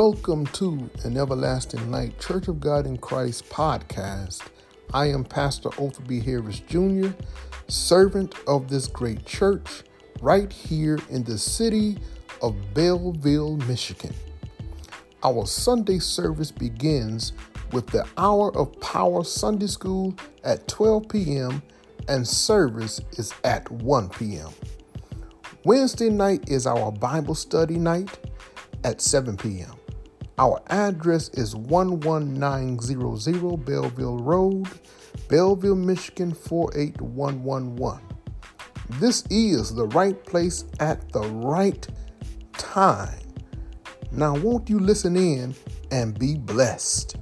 Welcome to An Everlasting Night Church of God in Christ podcast. I am Pastor Otha B. Harris Jr., servant of this great church right here in the city of Belleville, Michigan. Our Sunday service begins with the Hour of Power Sunday School at 12 p.m. and service is at 1 p.m. Wednesday night is our Bible study night at 7 p.m. Our address is 11900 Belleville Road, Belleville, Michigan 48111. This is the right place at the right time. Now, won't you listen in and be blessed?